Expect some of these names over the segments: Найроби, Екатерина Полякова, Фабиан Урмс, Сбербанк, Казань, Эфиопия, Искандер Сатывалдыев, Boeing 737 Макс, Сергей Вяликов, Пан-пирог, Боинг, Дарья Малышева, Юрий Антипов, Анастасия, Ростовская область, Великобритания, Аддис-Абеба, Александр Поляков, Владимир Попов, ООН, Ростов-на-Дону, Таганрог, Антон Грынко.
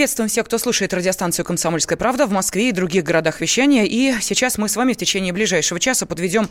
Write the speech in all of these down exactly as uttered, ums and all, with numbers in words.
Приветствуем всех, кто слушает радиостанцию «Комсомольская правда» в Москве и других городах вещания. И сейчас мы с вами в течение ближайшего часа подведем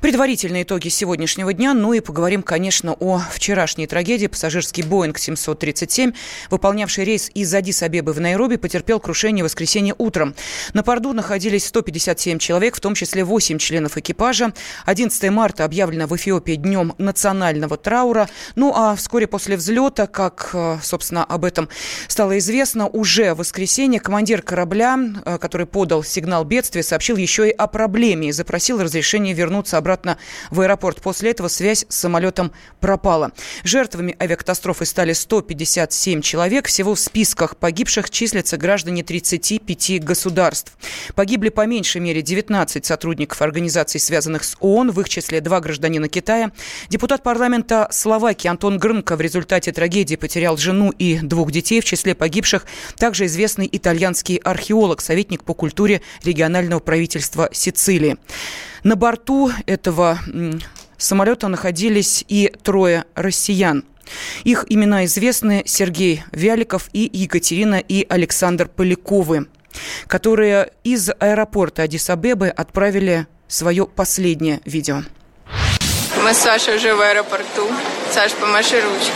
предварительные итоги сегодняшнего дня. Ну и поговорим, конечно, о вчерашней трагедии. Пассажирский Boeing семьсот тридцать семь, выполнявший рейс из Аддис-Абебы в Найроби, потерпел крушение в воскресенье утром. На борту находились сто пятьдесят семь человек, в том числе восемь членов экипажа. одиннадцатого марта объявлено в Эфиопии днем национального траура. Ну а вскоре после взлета, как, собственно, об этом стало известно, уже в воскресенье командир корабля, который подал сигнал бедствия, сообщил еще и о проблеме и запросил разрешение вернуться обратно в аэропорт. После этого связь с самолетом пропала. Жертвами авиакатастрофы стали сто пятьдесят семь человек. Всего в списках погибших числятся граждане тридцати пяти государств. Погибли по меньшей мере девятнадцать сотрудников организаций, связанных с ООН, в их числе два гражданина Китая. Депутат парламента Словакии Антон Грынко в результате трагедии потерял жену и двух детей. В числе погибших также известный итальянский археолог, советник по культуре регионального правительства Сицилии. На борту этого самолета находились и трое россиян. Их имена известны: Сергей Вяликов и Екатерина и Александр Поляковы, которые из аэропорта Аддис-Абебы отправили свое последнее видео. Мы с Сашей уже в аэропорту. Саш, помаши ручку.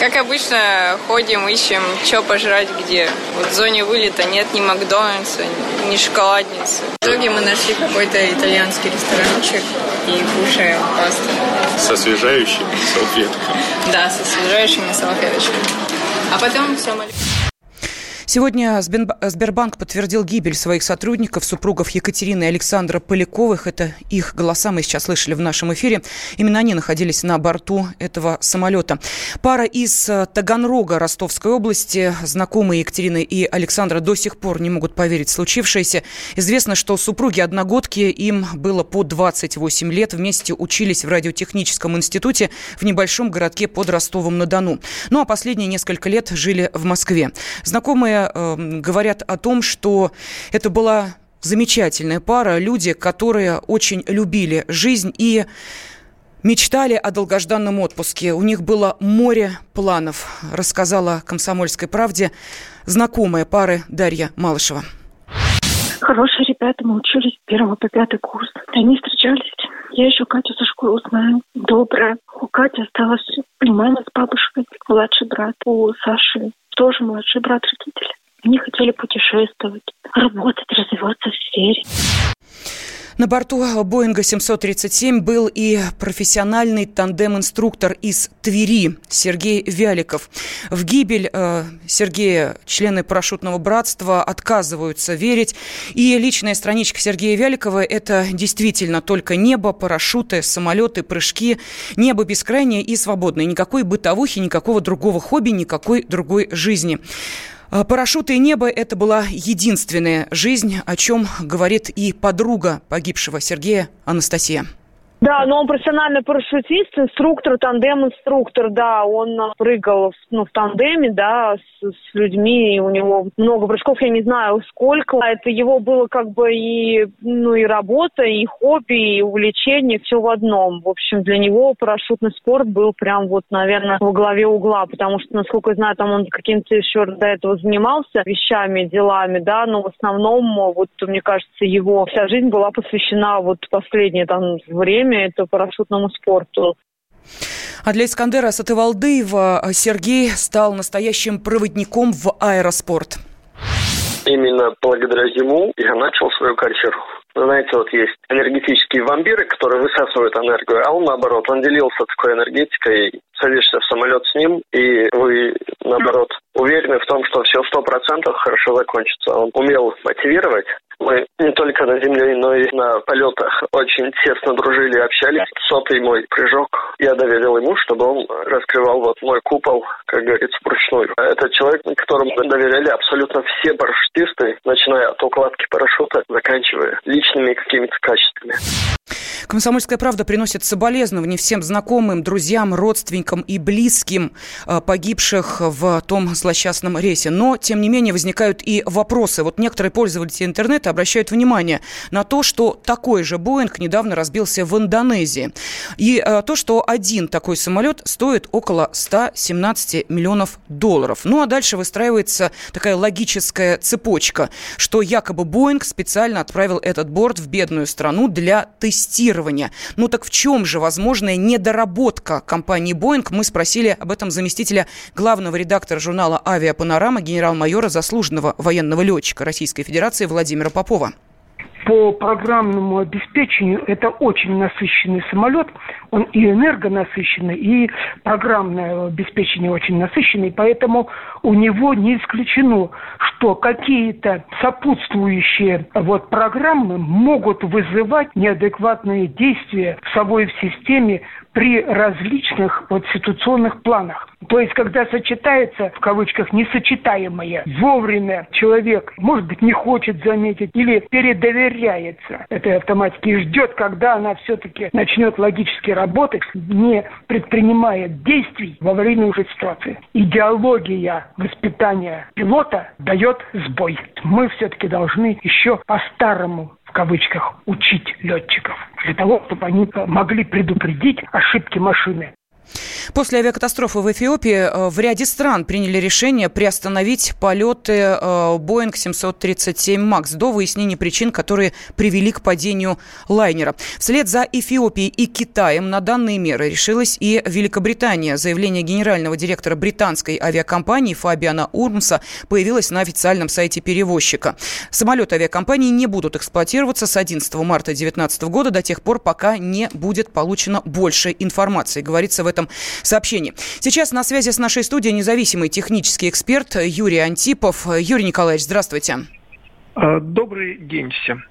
Как обычно, ходим, ищем, что пожрать где. Вот в зоне вылета нет ни Макдональдса, ни шоколадницы. В итоге мы нашли какой-то итальянский ресторанчик и кушаем пасту. С освежающими салфетками. Да, с освежающими салфеточками. А потом все молитва. Сегодня Сбербанк подтвердил гибель своих сотрудников, супругов Екатерины и Александра Поляковых. Это их голоса мы сейчас слышали в нашем эфире. Именно они находились на борту этого самолета. Пара из Таганрога Ростовской области, знакомые Екатерины и Александра, до сих пор не могут поверить в случившееся. Известно, что супруги-одногодки, им было по двадцать восемь лет, вместе учились в радиотехническом институте в небольшом городке под Ростовом-на-Дону. Ну а последние несколько лет жили в Москве. Знакомые говорят о том, что это была замечательная пара, люди, которые очень любили жизнь и мечтали о долгожданном отпуске. У них было море планов, рассказала «Комсомольской правде» знакомая пары Дарья Малышева. Хорошие ребята, мы учились с первого по пятый курс. Они встречались. Я еще Катю со школы знаю. Добрая. У Кати осталась мама с бабушкой, младший брат. У Саши тоже младший брат-родитель. Они хотели путешествовать, работать, развиваться в сфере. На борту Боинга семьсот тридцать семь был и профессиональный тандем-инструктор из Твери Сергей Вяликов. В гибель э, Сергея члены парашютного братства отказываются верить. И личная страничка Сергея Вяликова – это действительно только небо, парашюты, самолеты, прыжки. Небо бескрайнее и свободное. Никакой бытовухи, никакого другого хобби, никакой другой жизни. Парашюты и небо – это была единственная жизнь, о чем говорит и подруга погибшего Сергея Анастасия. Да, но он профессиональный парашютист, инструктор, тандем-инструктор, да, он прыгал ну, в тандеме, да, с, с людьми, и у него много прыжков, я не знаю сколько, это его было как бы и, ну, и работа, и хобби, и увлечение, все в одном, в общем, для него парашютный спорт был прям вот, наверное, во главе угла, потому что, насколько я знаю, там он каким-то еще до этого занимался вещами, делами, да, но в основном, вот, мне кажется, его вся жизнь была посвящена вот последнее там время, это парашютному спорту. А для Искандера Сатывалдыева Сергей стал настоящим проводником в аэроспорт. Именно благодаря ему я начал свою карьеру. Вы знаете, вот есть энергетические вампиры, которые высасывают энергию, а он, наоборот, он делился такой энергетикой, садишься в самолет с ним, и вы, наоборот, уверены в том, что все сто процентов хорошо закончится. Он умел мотивировать. Мы не только на земле, но и на полетах очень тесно дружили и общались. Сотый мой прыжок я доверил ему, чтобы он раскрывал вот мой купол, как говорится, вручную. Это человек, которому доверяли абсолютно все парашютисты, начиная от укладки парашюта, заканчивая личными какими-то качествами. Комсомольская правда приносит соболезнования всем знакомым, друзьям, родственникам и близким погибших в том злосчастном рейсе. Но, тем не менее, возникают и вопросы. Вот некоторые пользователи интернета обращают внимание на то, что такой же Боинг недавно разбился в Индонезии. И то, что один такой самолет стоит около сто семнадцать миллионов долларов. Ну, а дальше выстраивается такая логическая цепочка, что якобы Боинг специально отправил этот борт в бедную страну для тестирования. Ну, так в чем же возможная недоработка компании Боинг? Мы спросили об этом заместителя главного редактора журнала «Авиапанорама», генерал-майора, заслуженного военного летчика Российской Федерации Владимира Попова. По программному обеспечению это очень насыщенный самолет. Он и энергонасыщенный, и программное обеспечение очень насыщенное. Поэтому у него не исключено, что какие-то сопутствующие вот, программы могут вызывать неадекватные действия в самой системе при различных вот, ситуационных планах. То есть, когда сочетается, в кавычках, несочетаемое, вовремя человек, может быть, не хочет заметить или передоверяется этой автоматике и ждет, когда она все-таки начнет логически работать, не предпринимая действий во время уже ситуации. Идеология воспитания пилота дает сбой. Мы все-таки должны еще по-старому, в кавычках, учить летчиков, для того, чтобы они могли предупредить ошибки машины. После авиакатастрофы в Эфиопии в ряде стран приняли решение приостановить полеты Boeing семьсот тридцать семь Макс до выяснения причин, которые привели к падению лайнера. Вслед за Эфиопией и Китаем на данные меры решилась и Великобритания. Заявление генерального директора британской авиакомпании Фабиана Урмса появилось на официальном сайте перевозчика. Самолеты авиакомпании не будут эксплуатироваться с одиннадцатого марта две тысячи девятнадцатого года до тех пор, пока не будет получено больше информации, говорится в этом сообщении. Сейчас на связи с нашей студией независимый технический эксперт Юрий Антипов. Юрий Николаевич, здравствуйте. Добрый день всем.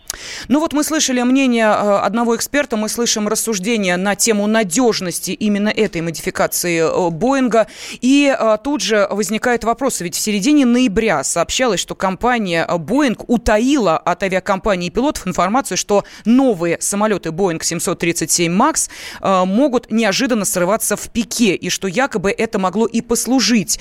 Ну вот мы слышали мнение одного эксперта, мы слышим рассуждения на тему надежности именно этой модификации Боинга. И тут же возникают вопросы, ведь в середине ноября сообщалось, что компания Боинг утаила от авиакомпании и пилотов информацию, что новые самолеты Боинг семьсот тридцать семь Макс могут неожиданно срываться в пике, и что якобы это могло и послужить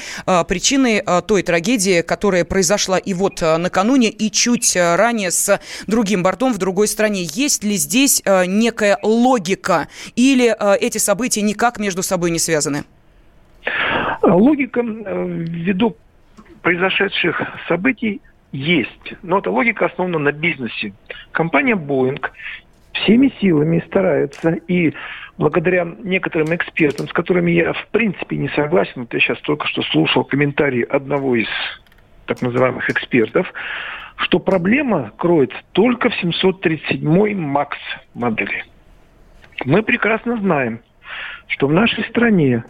причиной той трагедии, которая произошла и вот накануне, и чуть ранее с другим бортом в другой стране. Есть ли здесь э, некая логика или э, эти события никак между собой не связаны? Логика э, ввиду произошедших событий есть, но эта логика основана на бизнесе. Компания Boeing всеми силами старается, и благодаря некоторым экспертам, с которыми я в принципе не согласен, вот я сейчас только что слушал комментарии одного из так называемых экспертов, что проблема кроется только в семьсот тридцать семь Макс модели. Мы прекрасно знаем, что в нашей стране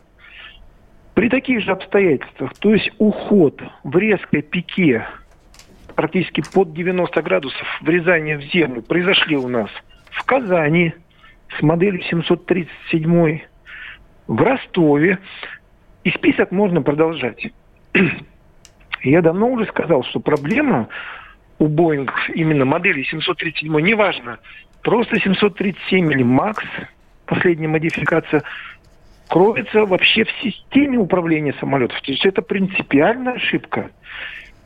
при таких же обстоятельствах, то есть уход в резкой пике практически под девяносто градусов, врезание в землю, произошли у нас в Казани с моделью семьсот тридцать семь, в Ростове, и список можно продолжать. Я давно уже сказал, что проблема у Боинга именно модели семьсот тридцать семь, неважно, просто семьсот тридцать семь или Макс, последняя модификация, кроется вообще в системе управления самолетов. То есть это принципиальная ошибка.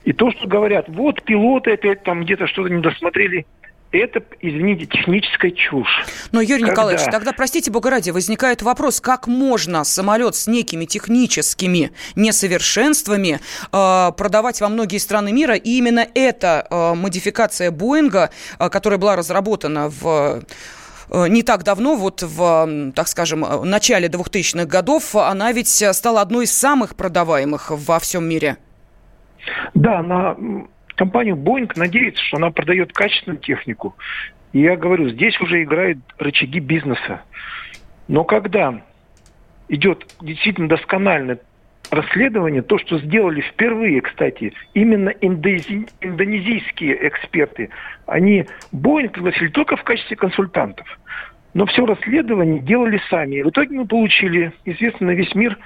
И то, что говорят, вот пилоты опять там где-то что-то не досмотрели, это, извините, техническая чушь. Но, Юрий Когда... Николаевич, тогда, простите бога ради, возникает вопрос, как можно самолет с некими техническими несовершенствами э, продавать во многие страны мира? И именно эта э, модификация Боинга, э, которая была разработана в... не так давно, вот в, так скажем, начале двухтысячных годов, она ведь стала одной из самых продаваемых во всем мире. Да, она... Компания Boeing надеется, что она продает качественную технику. И я говорю, здесь уже играют рычаги бизнеса. Но когда идет действительно доскональное расследование, то, что сделали впервые, кстати, именно индези... индонезийские эксперты, они Boeing пригласили только в качестве консультантов. Но все расследование делали сами. И в итоге мы получили известно на весь мир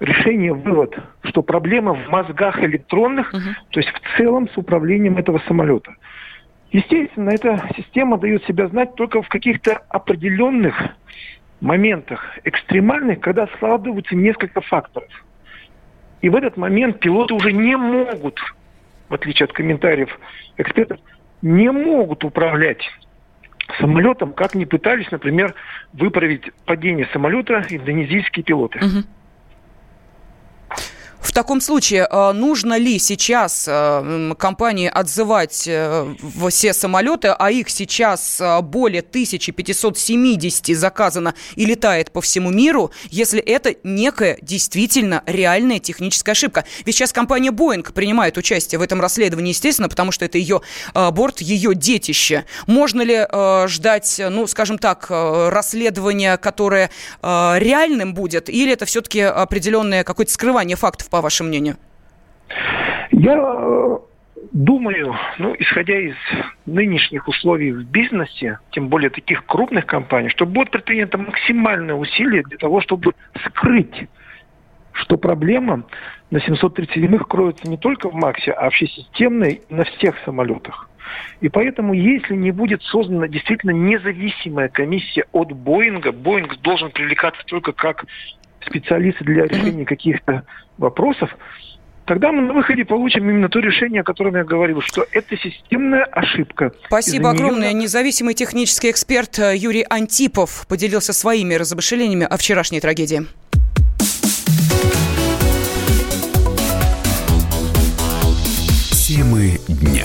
решение, вывод, что проблема в мозгах электронных, uh-huh. то есть в целом с управлением этого самолета. Естественно, эта система дает себя знать только в каких-то определенных моментах, экстремальных, когда складываются несколько факторов. И в этот момент пилоты уже не могут, в отличие от комментариев экспертов, не могут управлять самолетом, как не пытались, например, выправить падение самолета индонезийские пилоты. Угу. В таком случае, нужно ли сейчас компании отзывать все самолеты, а их сейчас более тысяча пятьсот семьдесят заказано и летает по всему миру, если это некая действительно реальная техническая ошибка? Ведь сейчас компания Boeing принимает участие в этом расследовании, естественно, потому что это ее борт, ее детище. Можно ли ждать, ну, скажем так, расследования, которое реальным будет, или это все-таки определенное какое-то скрывание фактов, по вашему мнению? Я думаю, ну, исходя из нынешних условий в бизнесе, тем более таких крупных компаний, что будет предпринято максимальное усилие для того, чтобы скрыть, что проблема на семьсот тридцать семь кроется не только в Максе, а общесистемной на всех самолетах. И поэтому, если не будет создана действительно независимая комиссия от Боинга, Боинг должен привлекаться только как специалисты для решения каких-то вопросов, тогда мы на выходе получим именно то решение, о котором я говорил, что это системная ошибка. Спасибо Из-за огромное. Нее... Независимый технический эксперт Юрий Антипов поделился своими размышлениями о вчерашней трагедии. Темы дня.